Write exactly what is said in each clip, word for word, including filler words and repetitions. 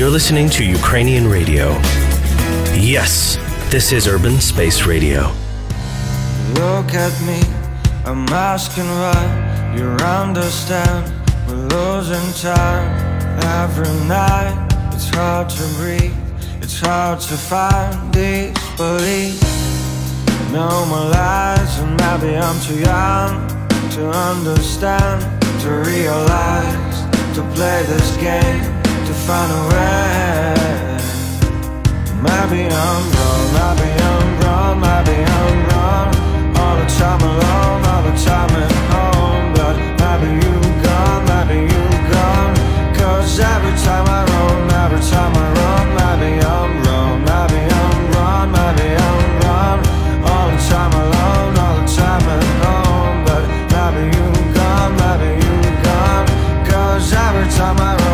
You're listening to Ukrainian radio. Yes, this is Urban Space Radio. Look at me, I'm asking why you understand. We're losing time every night. It's hard to breathe, it's hard to find disbelief. No more lies, and maybe I'm too young to understand, to realize, to play this game. To find a way. Maybe I'm wrong, maybe I'm wrong, maybe I'm wrong. All the time alone, all the time at home. But maybe you're gone, maybe you're gone. Cause every time I roam, every time I roam. Maybe I'm wrong, maybe I'm wrong, maybe I'm wrong. All the time alone, all the time at home. But maybe you're gone, maybe you're gone. Cause every time I roam.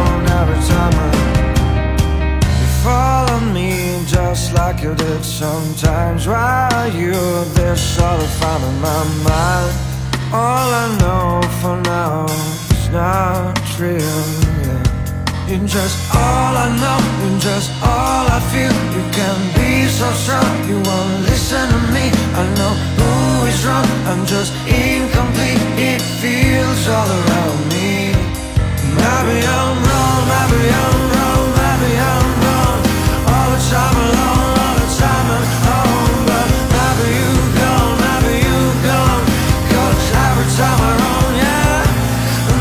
Follow me just like you did sometimes. While you're there, sort of following my mind. All I know for now is not real, yeah. You're just all I know, you're just all I feel. You can be so strong, you won't listen to me. I know who is wrong, I'm just incomplete. It feels all around me. Maybe I'm wrong, maybe I'm wrong, maybe I'm wrong. All the time alone, all the time at home. But maybe you gone, maybe you gone. Cause every time I roam, yeah.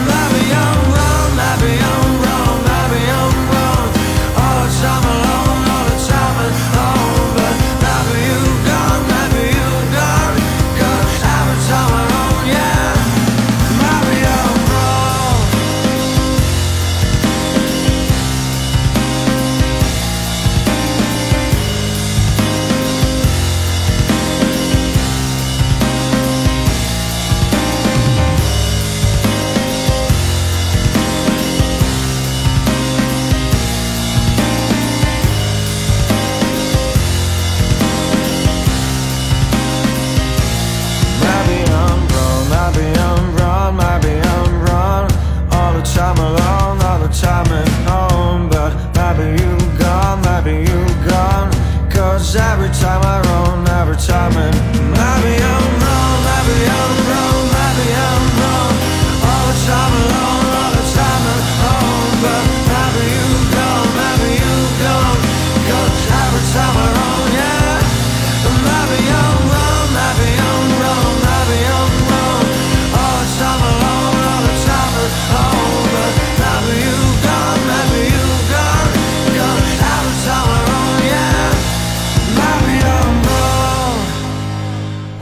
Maybe I'm wrong, maybe I'm wrong, maybe I'm wrong. All the time alone, all the time at home. But maybe you gone, maybe you gone. Cause every time I roam, yeah.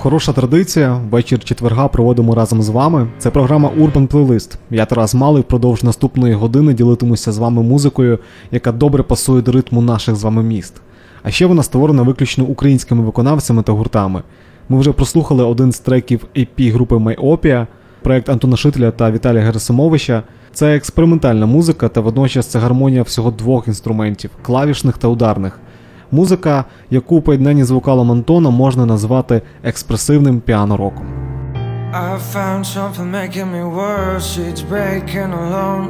Хороша традиція, вечір четверга проводимо разом з вами. Це програма Urban Playlist. Я Тарас Малий, впродовж наступної години ділитимуся з вами музикою, яка добре пасує до ритму наших з вами міст. А ще вона створена виключно українськими виконавцями та гуртами. Ми вже прослухали один з треків і пі групи MyOpia, проект Антона Шитля та Віталія Герасимовича. Це експериментальна музика та водночас це гармонія всього двох інструментів – клавішних та ударних. Музика, яку у поєднанні з вокалом Антона можна назвати експресивним піано-роком. I found something making me worse, it's breaking alone.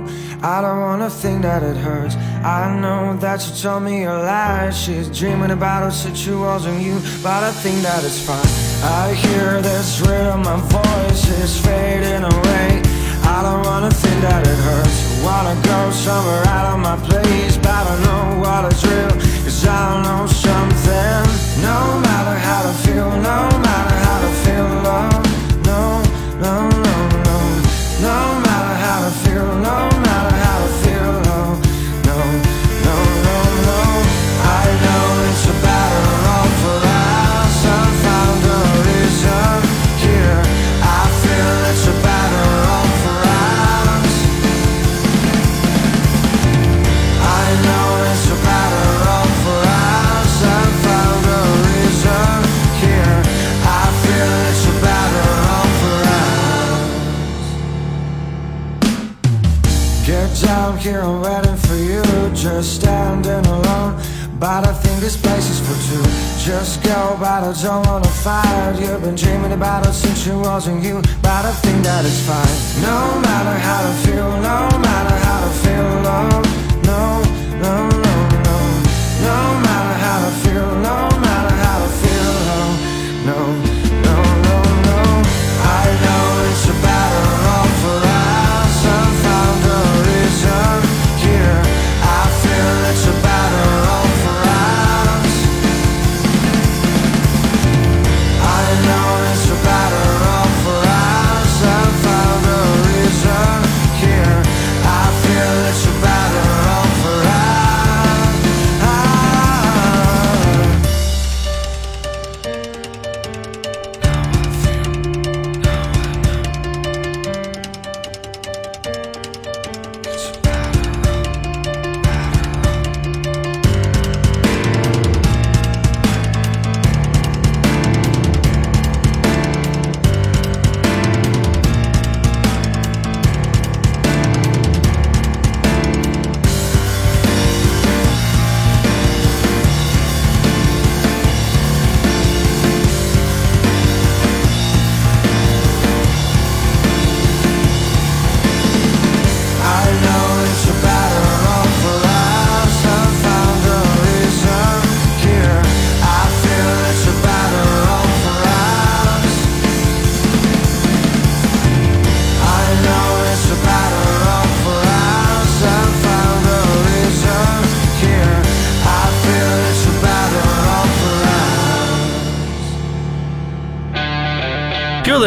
I don't wanna think that it hurts. I know that she told me a lie. She's dreaming about us, that she wasn't you, but I think that it's fine. I hear this rhythm, my voice is fading away. I don't wanna think that it hurts. I wanna go somewhere out of my place, but I know what is real. Cause I know something. No matter how to feel, no matter how to feel love. No, no, no, no. No matter how to feel, no matter how to feel love. No, no, no, no. I know it's a battle all for us. I found a reason here. I feel it's a battle all for us. I know it's a battle. Down here, I'm waiting for you, just standing alone. But I think this place is for two. Just go, but I don't wanna fight. You've been dreaming about us since you wasn't you, but I think that it's fine. No matter how to feel, no matter how to feel love. No, no, no.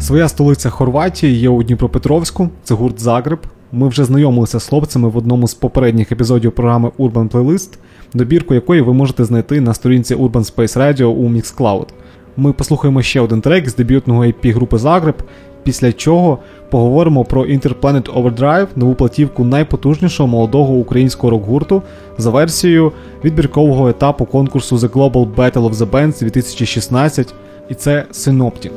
Своя столиця Хорватії є у Дніпропетровську, це гурт «Загреб». Ми вже знайомилися з хлопцями в одному з попередніх епізодів програми Urban Playlist, добірку якої ви можете знайти на сторінці Urban Space Radio у Mixcloud. Ми послухаємо ще один трек з дебютного і пі групи «Загреб», після чого поговоримо про Interplanet Overdrive, нову платівку найпотужнішого молодого українського рок-гурту за версією відбіркового етапу конкурсу The Global Battle of the Bands дві тисячі шістнадцять, і це «SINOPTIK».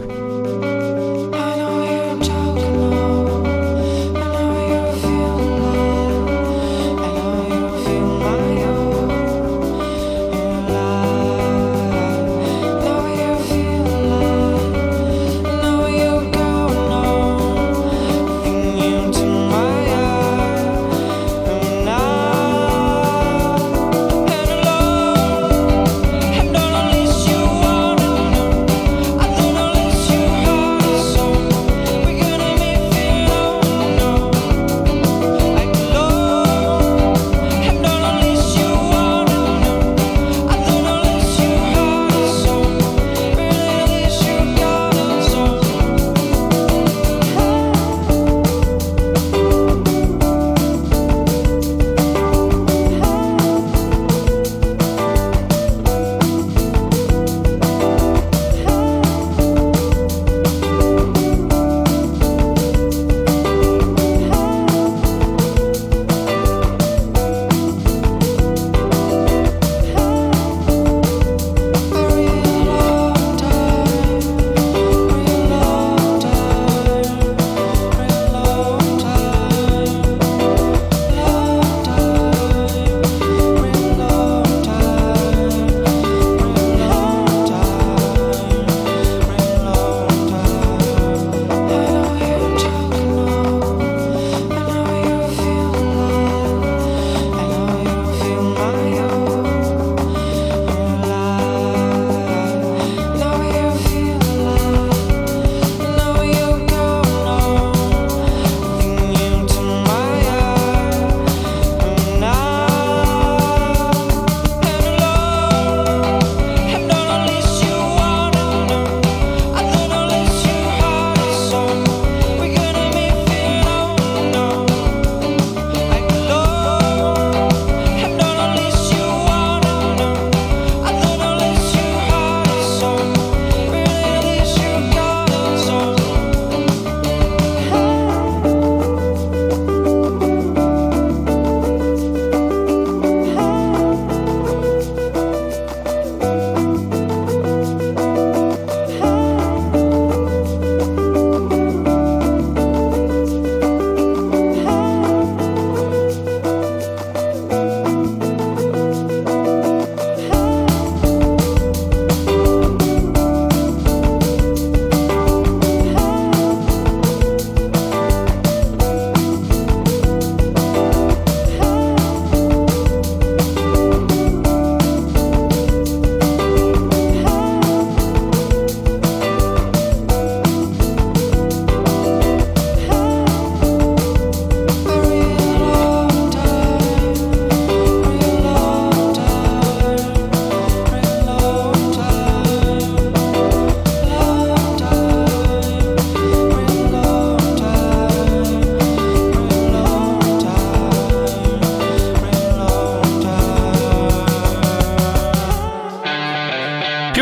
Into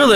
You're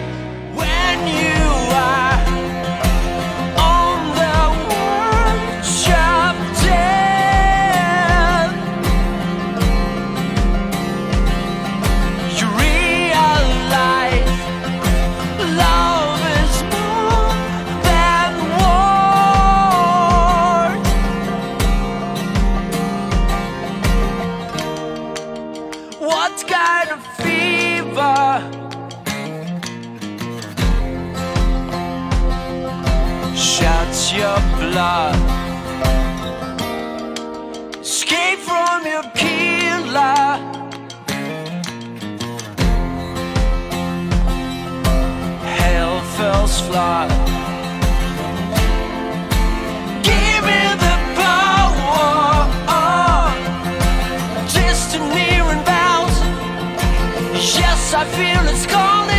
Your blood, escape from your killer, hell fills flood. Give me the power, destiny and bounds. Yes, I feel it's calling.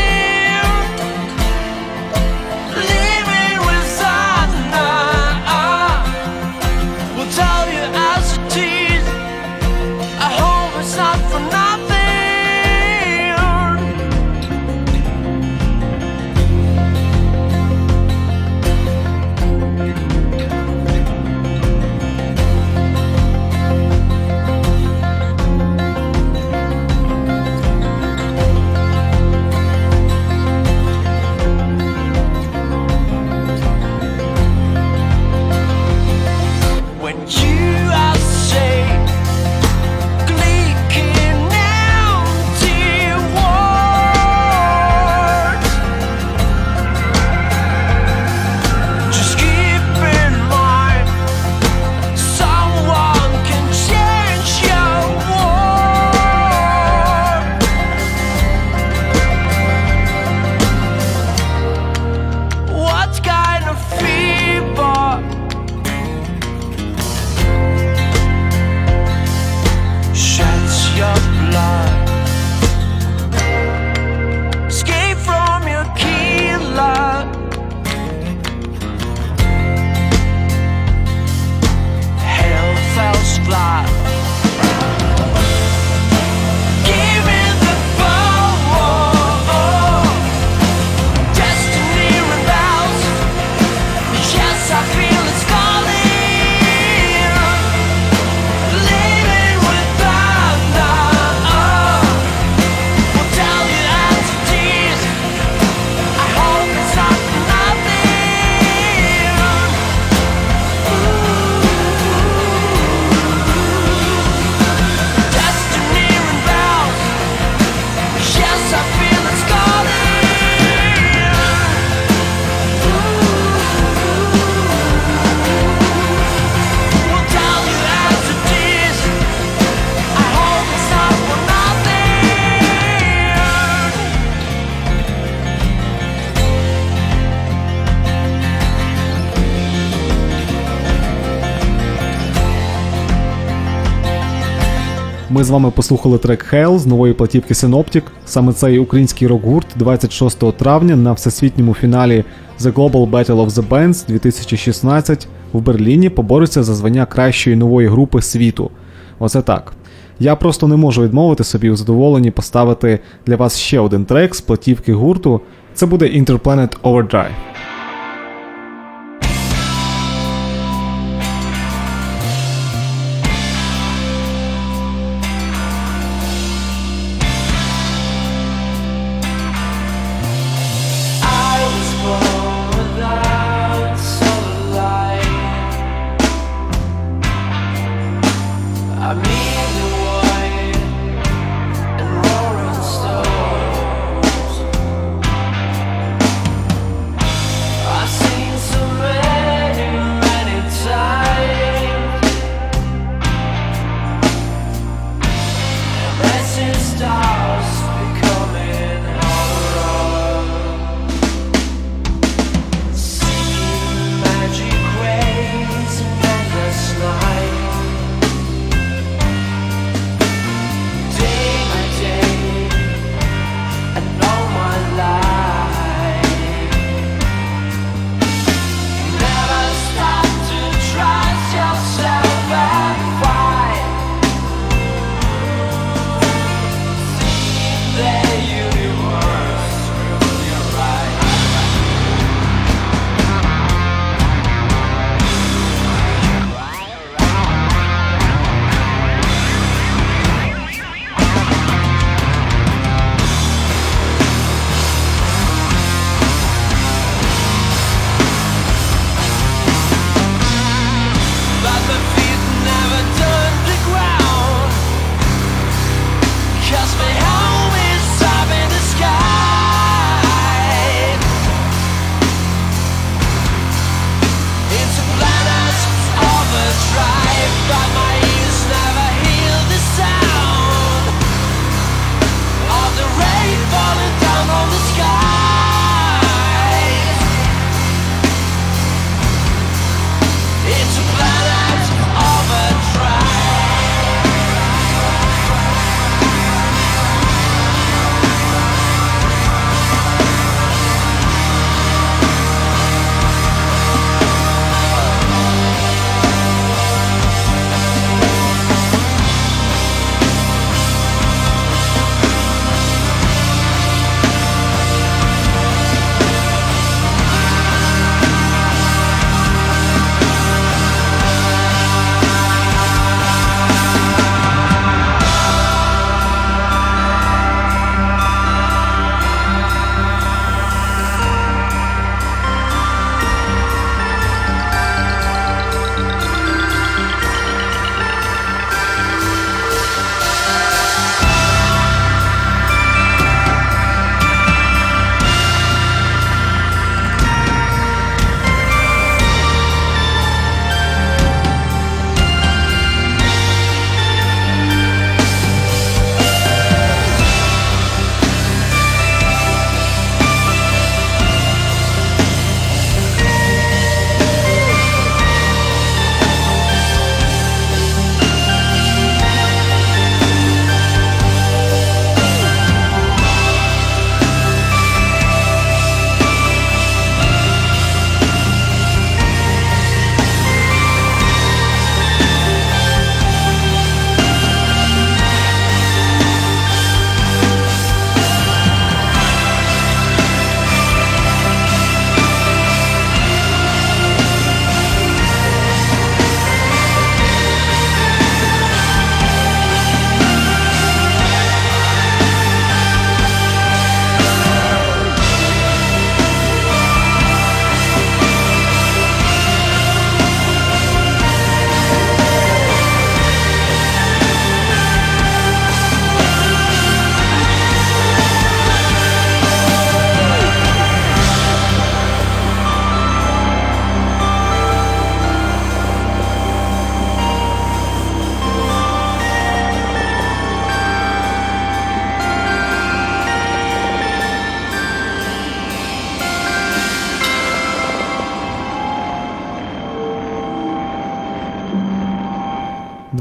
Ми з вами послухали трек «Hell» з нової платівки «SINOPTIK». Саме цей український рок-гурт двадцять шостого травня на всесвітньому фіналі «The Global Battle of the Bands» дві тисячі шістнадцять в Берліні побореться за звання кращої нової групи світу. Оце так. Я просто не можу відмовити собі у задоволенні поставити для вас ще один трек з платівки гурту. Це буде «Interplanet Overdrive».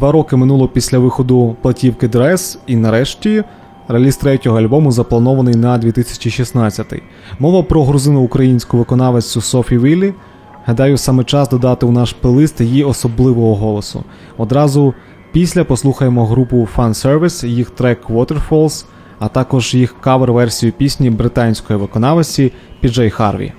Два роки минуло після виходу платівки «Dress» і нарешті реліз третього альбому запланований на дві тисячі шістнадцятий. Мова про грузино-українську виконавицю Софі Віллі. Гадаю, саме час додати у наш плейлист її особливого голосу. Одразу після послухаємо групу Fun Service, їх трек «Waterfalls», а також їх кавер-версію пісні британської виконавиці Піджей Харві.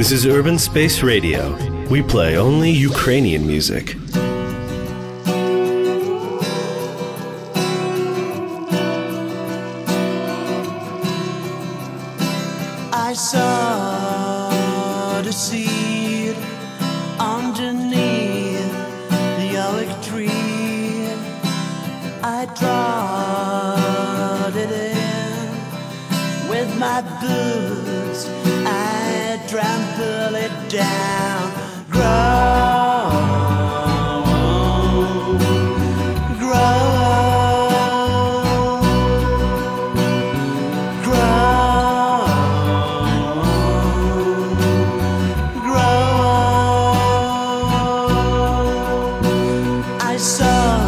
This is Urban Space Radio. We play only Ukrainian music. I saw the seed underneath the olive tree. I drawed it in with my boots. I trample it down, grow, grow, grow, grow. I sowed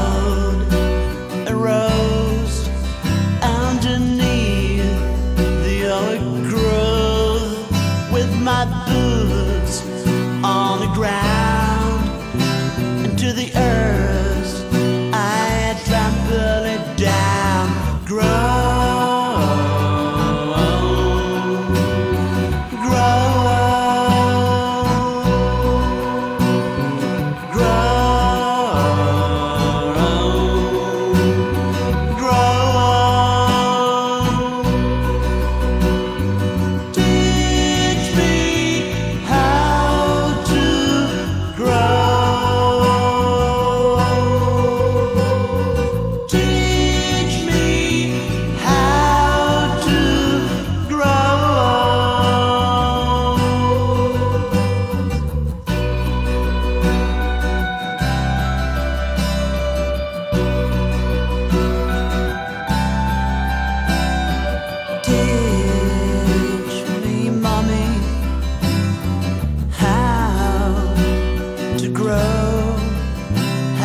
road,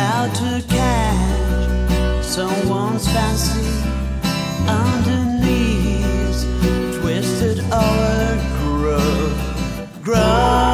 how to catch someone's fancy underneath twisted our growth, growth.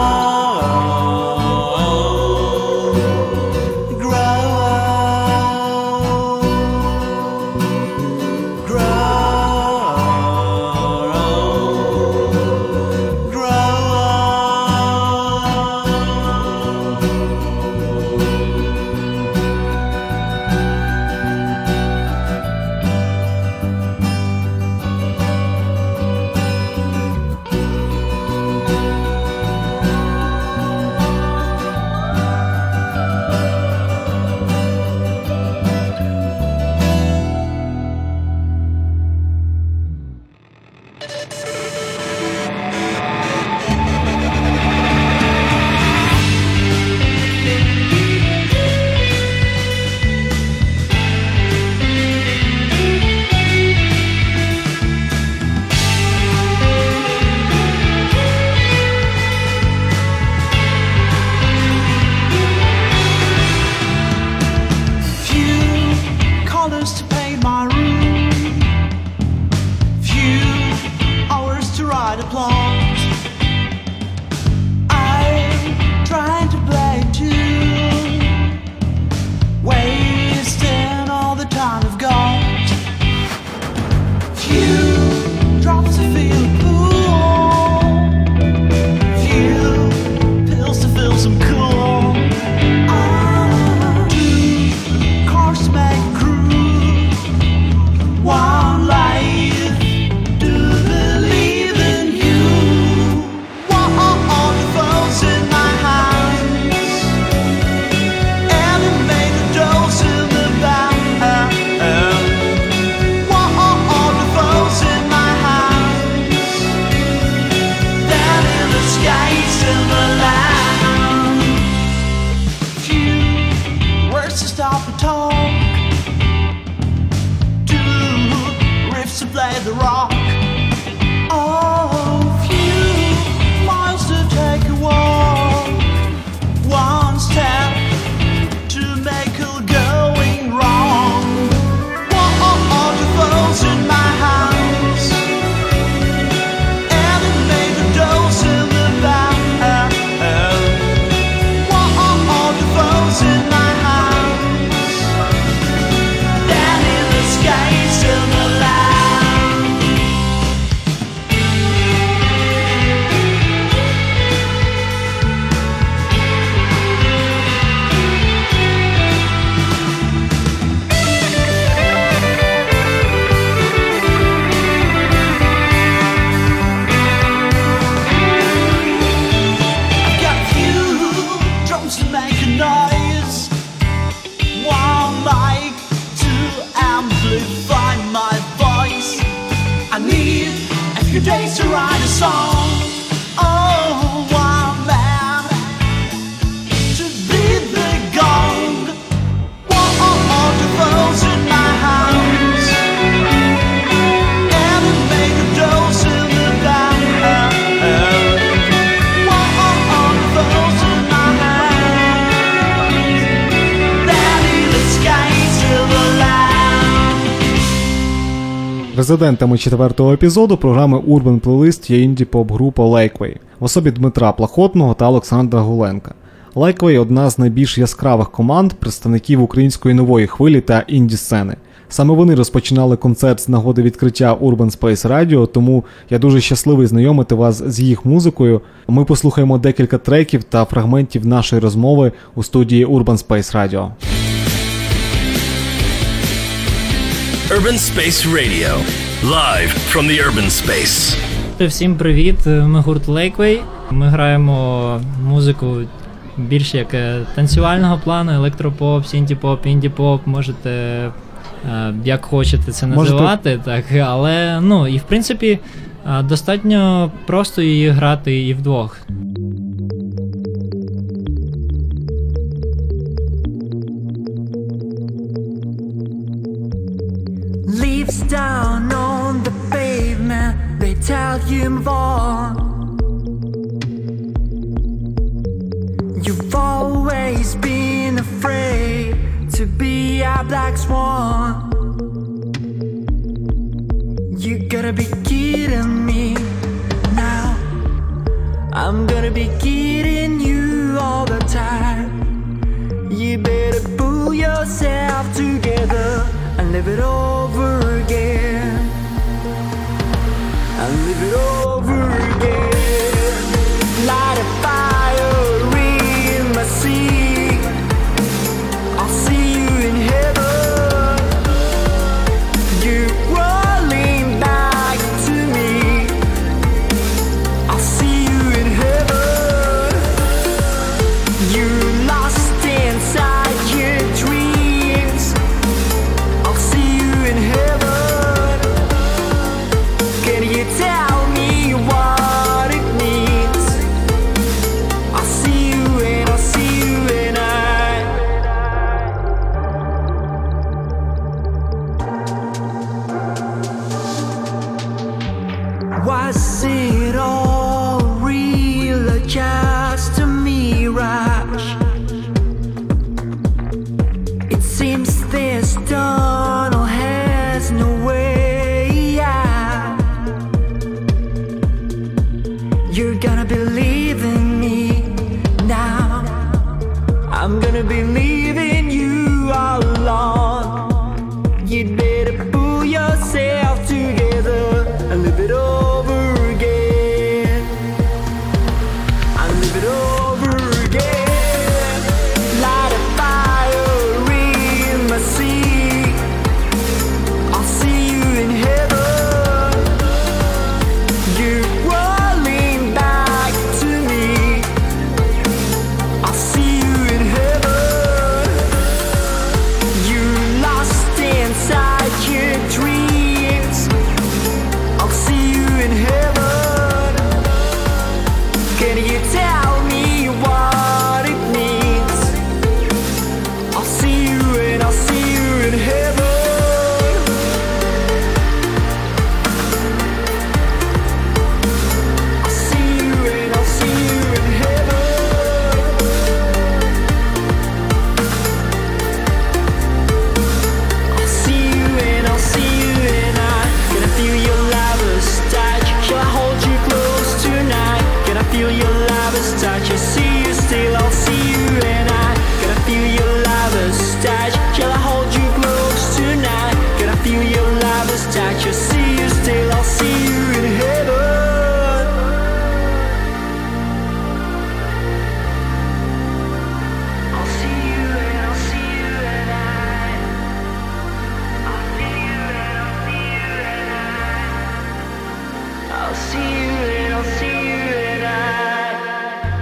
Резидентами четвертого епізоду програми Urban Playlist є інді-поп-група Lakeway в особі Дмитра Плахотного та Олександра Гуленка. Lakeway – одна з найбільш яскравих команд представників української нової хвилі та інді-сцени. Саме вони розпочинали концерт з нагоди відкриття Urban Space Radio, тому я дуже щасливий знайомити вас з їх музикою. Ми послухаємо декілька треків та фрагментів нашої розмови у студії Urban Space Radio. Urban Space Radio. Live from the Urban Space. Всім привіт, ми гурт Lakeway. Ми граємо музику більш як танцювального плану, електропоп, сінті-поп, інді-поп, можете як хочете це називати, можете... так, але, ну, і в принципі, достатньо просто її грати і вдвох. Leaves down on the pavement, they tell you more. You've always my black swan. You gotta be kidding me now. I'm gonna be kidding you all the time. You better pull yourself together and live it over again. And live it over again. Light a fire in my sea.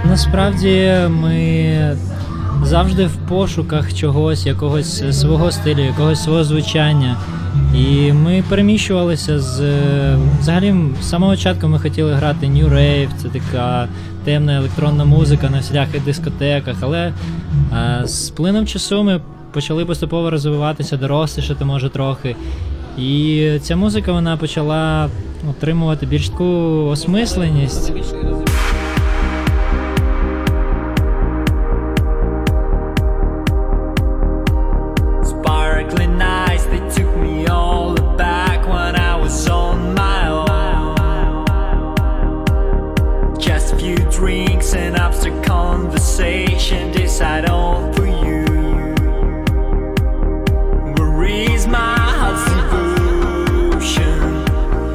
Насправді ми завжди в пошуках чогось, якогось свого стилю, якогось свого звучання. І ми переміщувалися з... Взагалі, з самого початку ми хотіли грати New Rave, це така темна електронна музика на всіляких дискотеках, але а, з плином часу ми почали поступово розвиватися, дорослішати, може, трохи. І ця музика, вона почала отримувати більш таку осмисленість.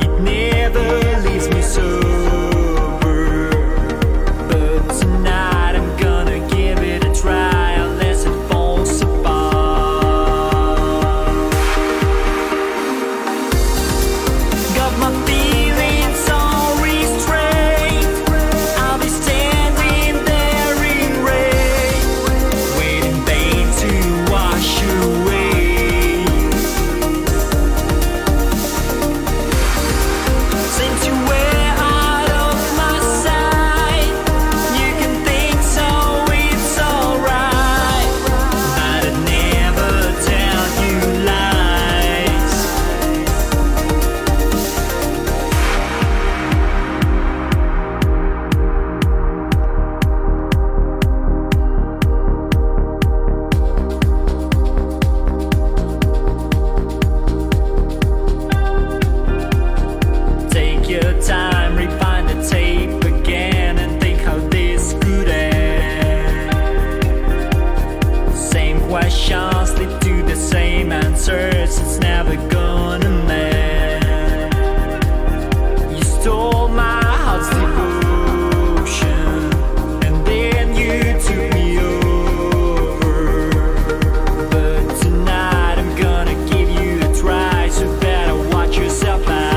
Never leaves me sober. questions lead to the same answers. It's never gonna end. You stole my heart's devotion, and then you took me over. But tonight I'm gonna give you a try, so better watch yourself out.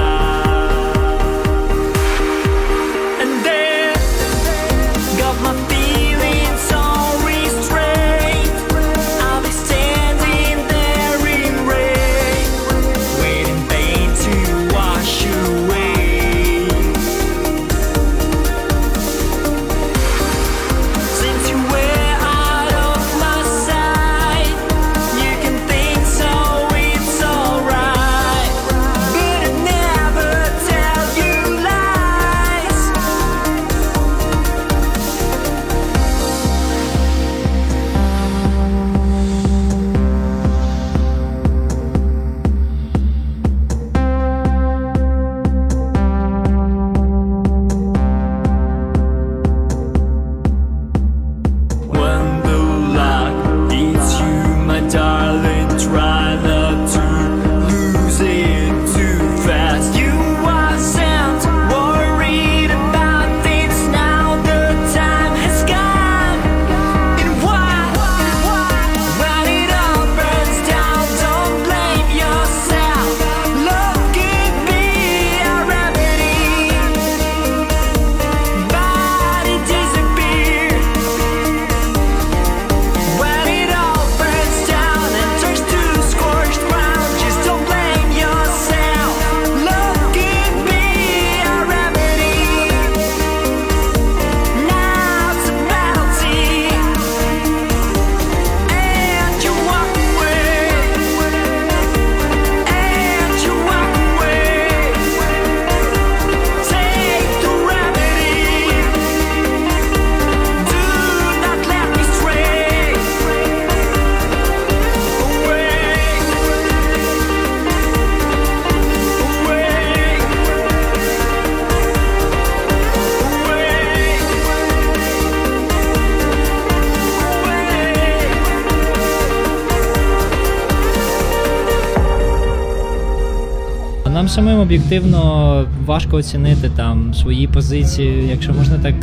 Самим об'єктивно важко оцінити там свої позиції, якщо можна так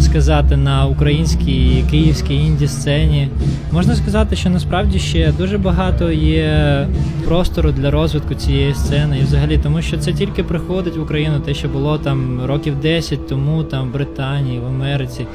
сказати, на українській, київській інді-сцені. Можна сказати, що насправді ще дуже багато є простору для розвитку цієї сцени і взагалі, тому що це тільки приходить в Україну, те, що було там років десять тому, там в Британії, в Америці.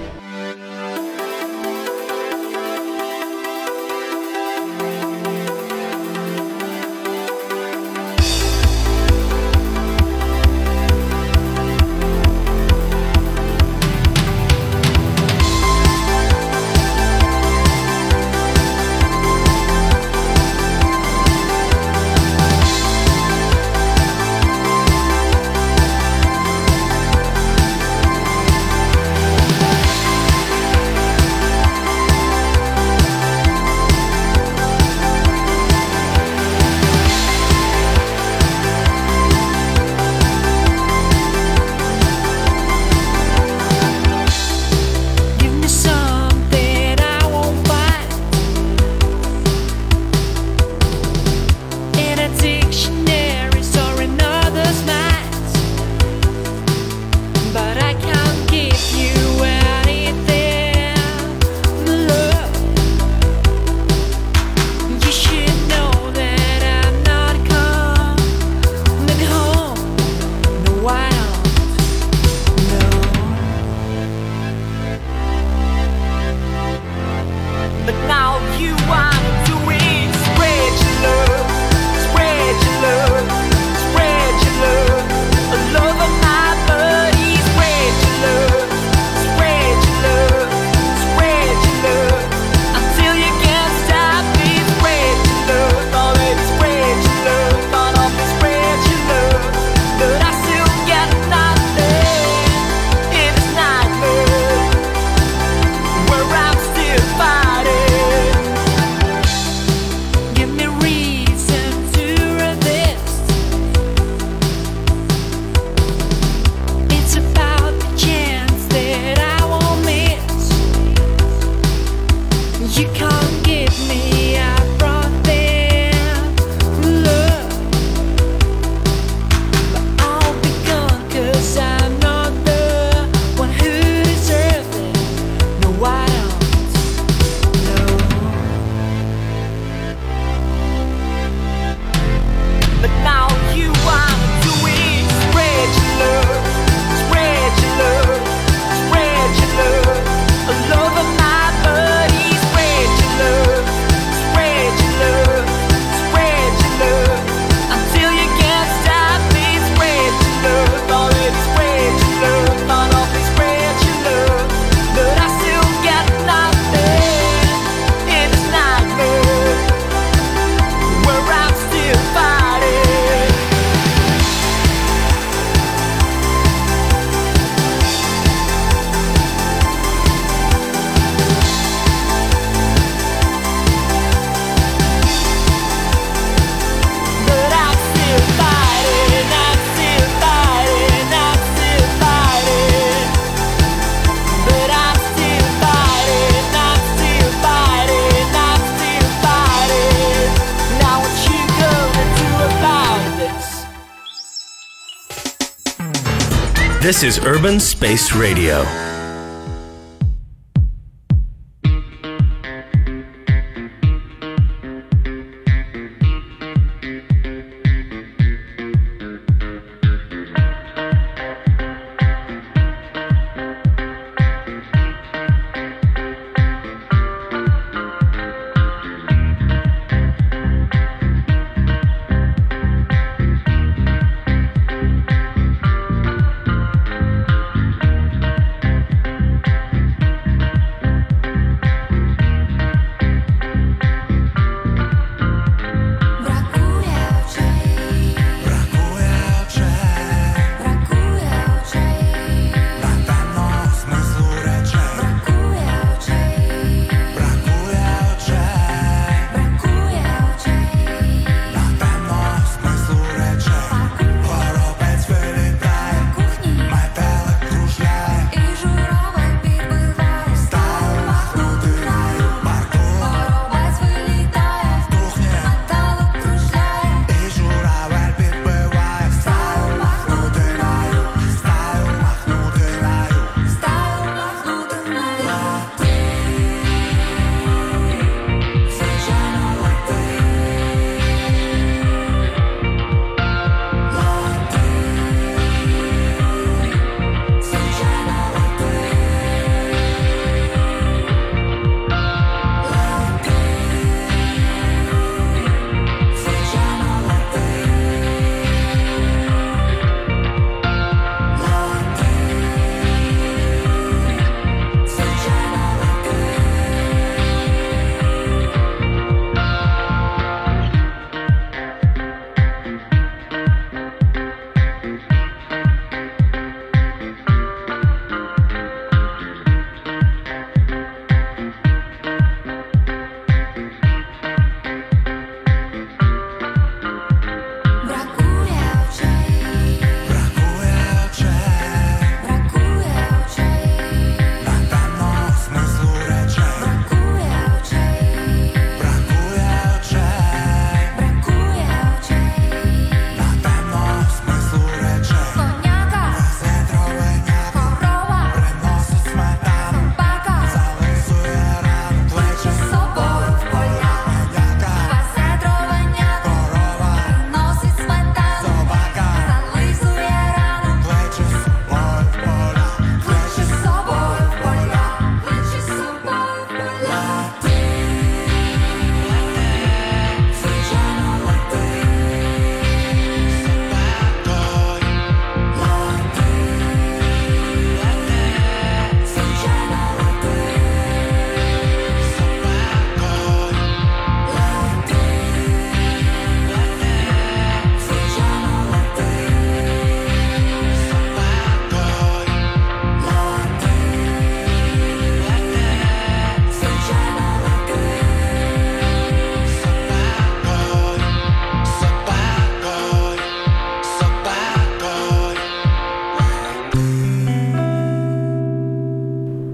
This is Urban Space Radio.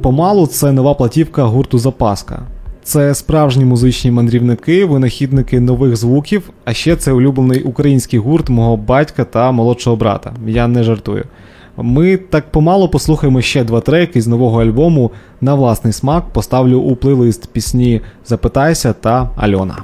Помалу це нова платівка гурту Запаска. Це справжні музичні мандрівники, винахідники нових звуків, а ще це улюблений український гурт мого батька та молодшого брата. Я не жартую. Ми так помало послухаємо ще два треки з нового альбому. На власний смак поставлю у плейлист пісні «Запитайся» та «Альона».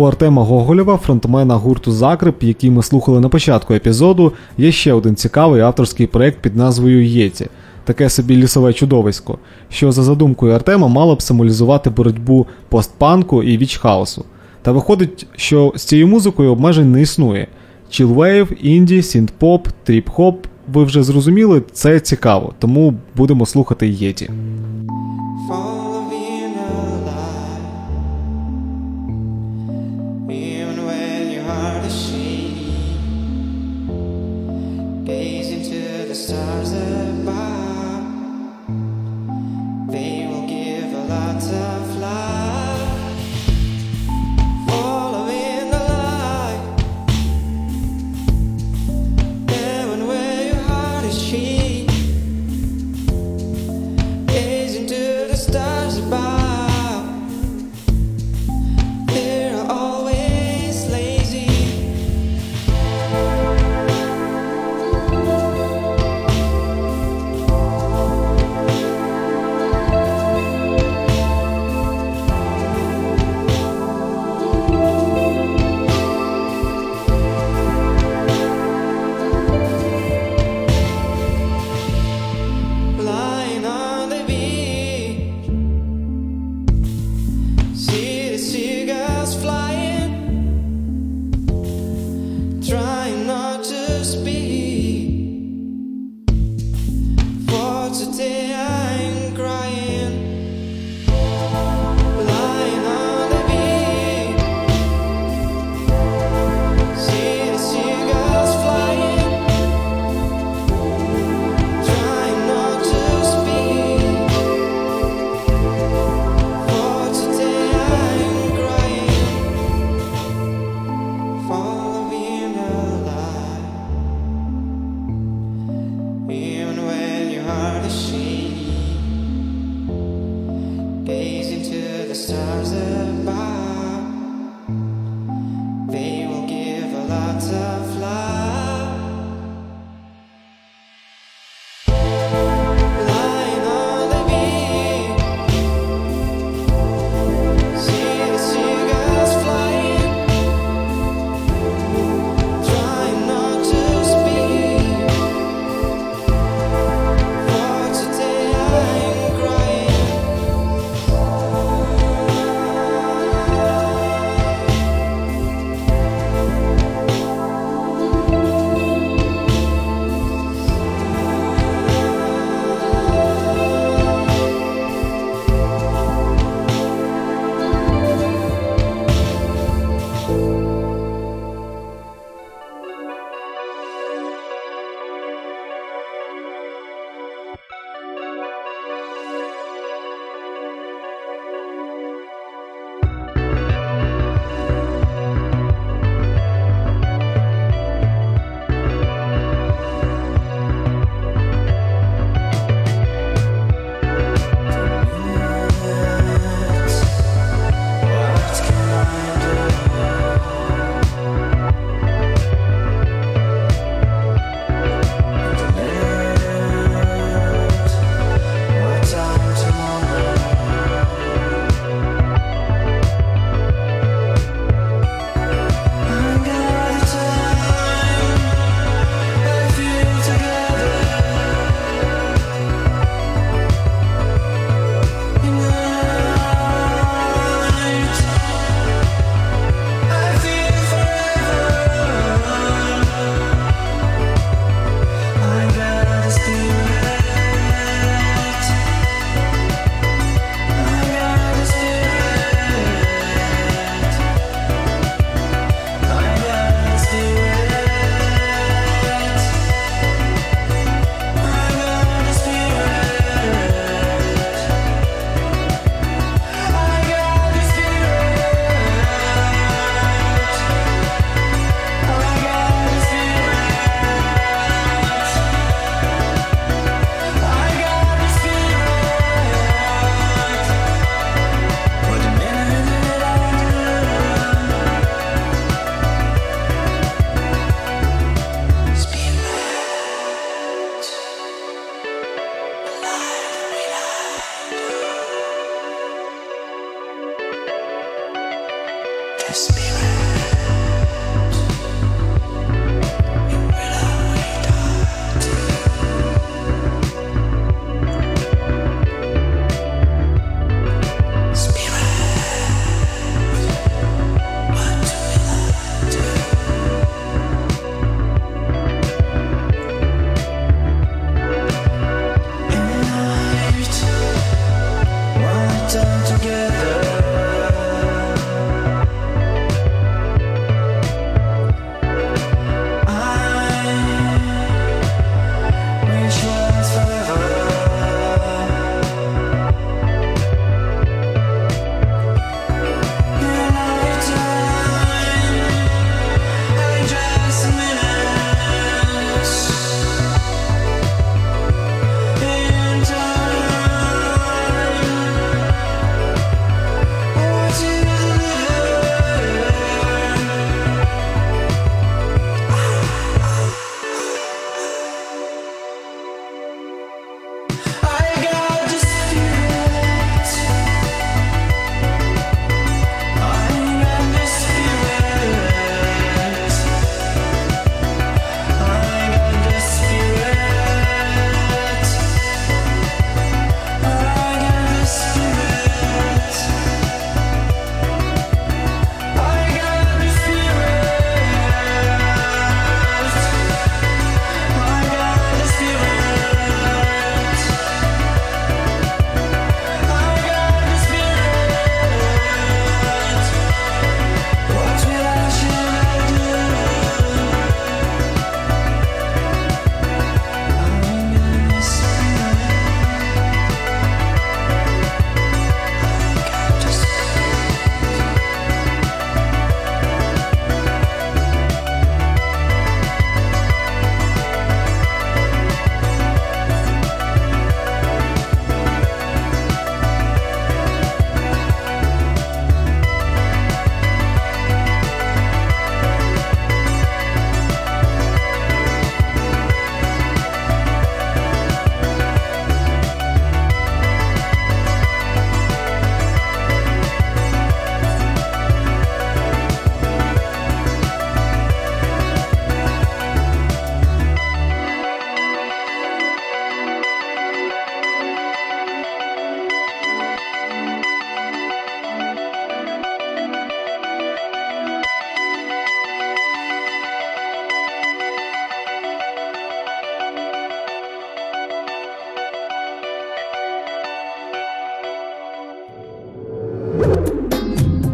У Артема Гогольова, фронтмена гурту «Загреб», який ми слухали на початку епізоду, є ще один цікавий авторський проєкт під назвою «Yetee». Таке собі лісове чудовисько, що за задумкою Артема мало б символізувати боротьбу постпанку і вічхаусу. Та виходить, що з цією музикою обмежень не існує. Чілвейв, інді, сінт-поп, тріп-хоп, ви вже зрозуміли, це цікаво, тому будемо слухати Yetee.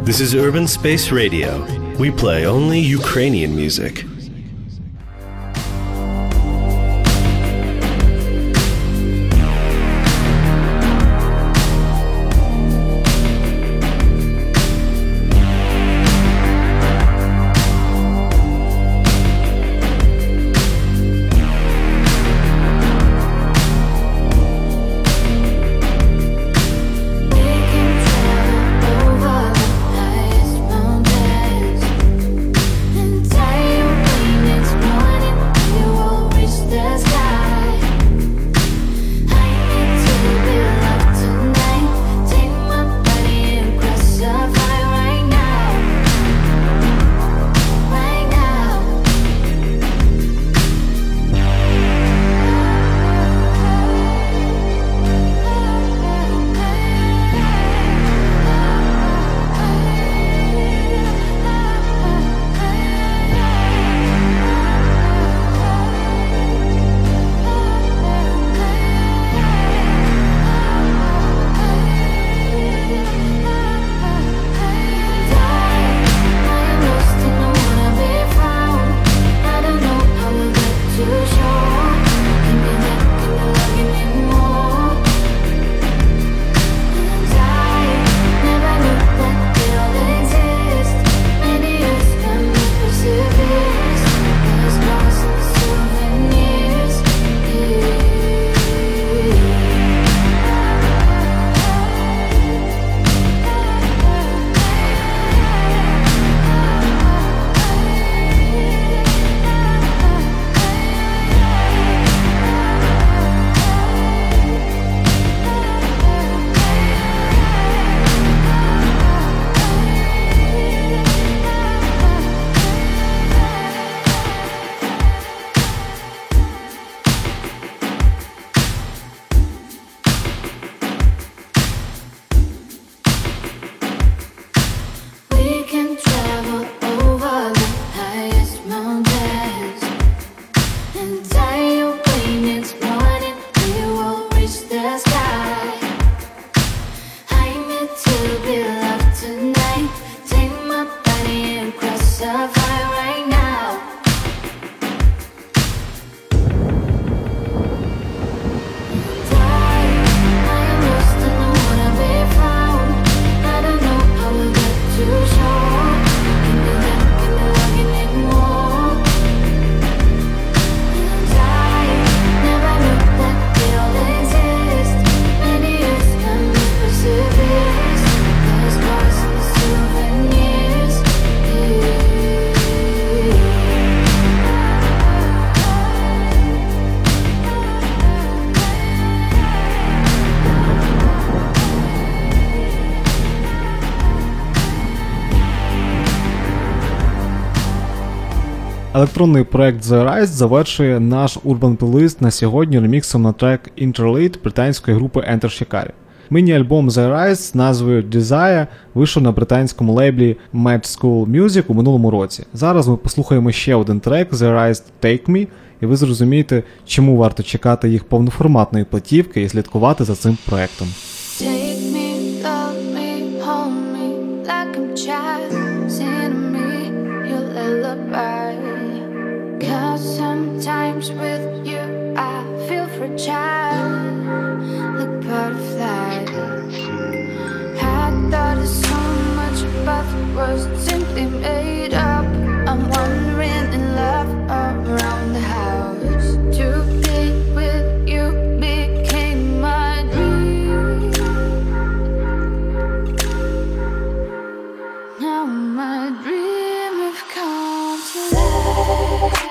This is Urban Space Radio. We play only Ukrainian music. Електронний проект The Rise завершує наш Urban Playlist на сьогодні реміксом на трек Interplanet британської групи Enter Shikari. Міні-альбом The Rise з назвою Desire вийшов на британському лейблі Mad School Music у минулому році. Зараз ми послухаємо ще один трек The Rise Take Me, і ви зрозумієте, чому варто чекати їх повноформатної платівки і слідкувати за цим проектом. Sometimes with you I feel fragile, like butterfly. I thought of so much about the words simply made up. I'm wandering in love around the house. To be with you became my dream. Now my dream has come to life.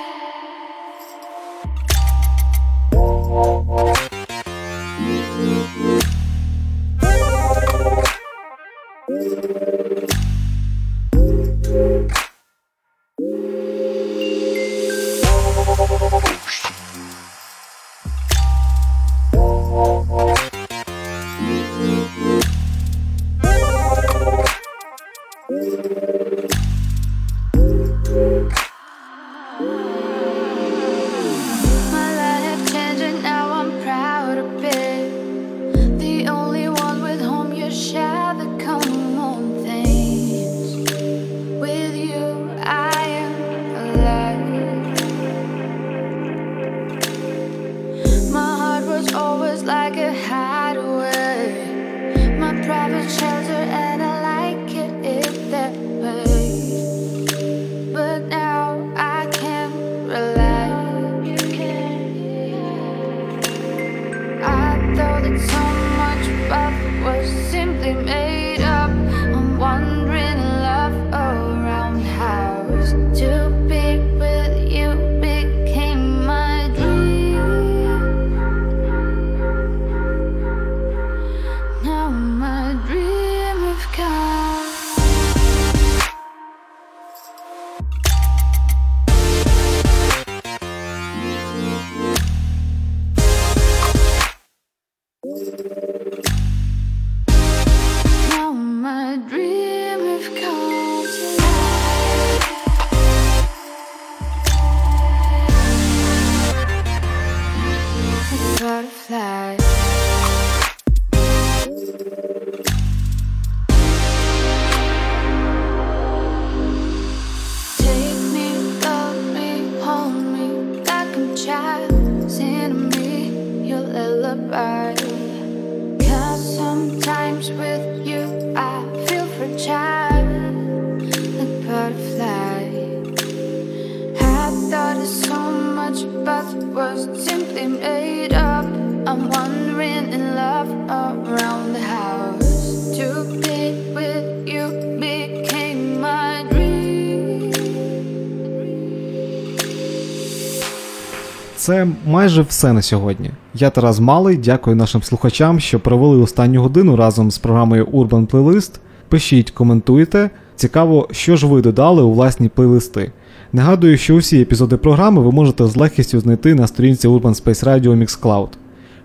Це майже все на сьогодні. Я Тарас Малий, дякую нашим слухачам, що провели останню годину разом з програмою Urban Playlist. Пишіть, коментуйте. Цікаво, що ж ви додали у власні плейлисти. Нагадую, що усі епізоди програми ви можете з легкістю знайти на сторінці Urban Space Radio Mixcloud.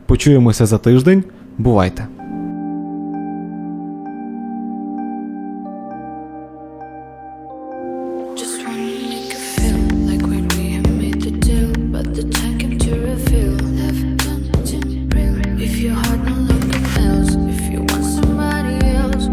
Почуємося за тиждень. Бувайте! If your heart no longer fails, if you want somebody else.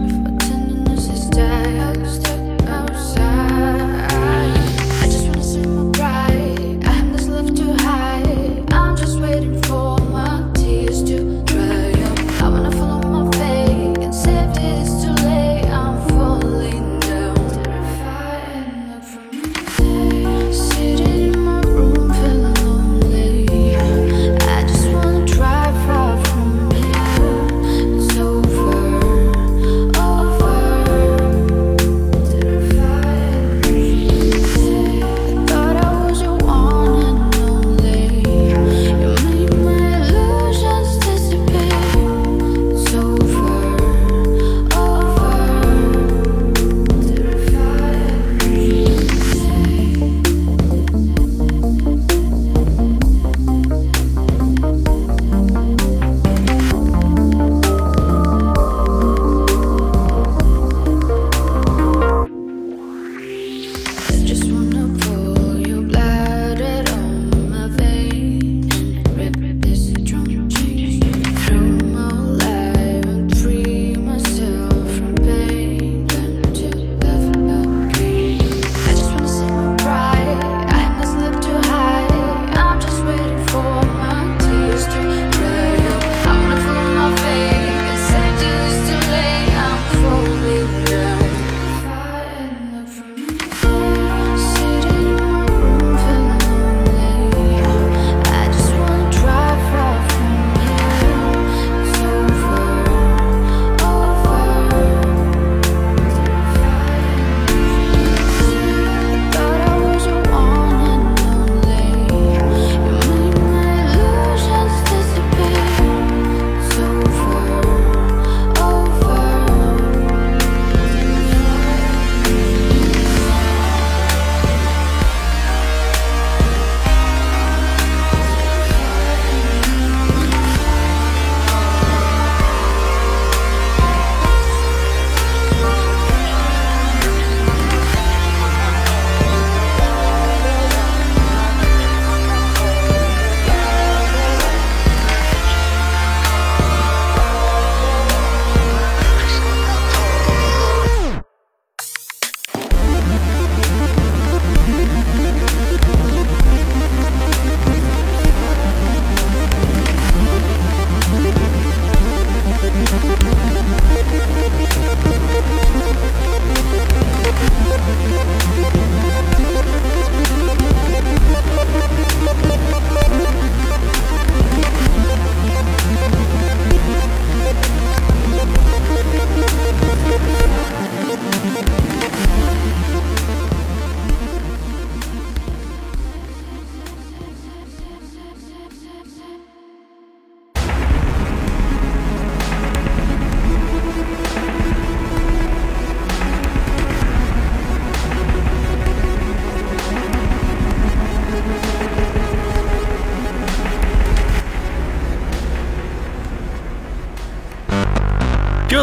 You're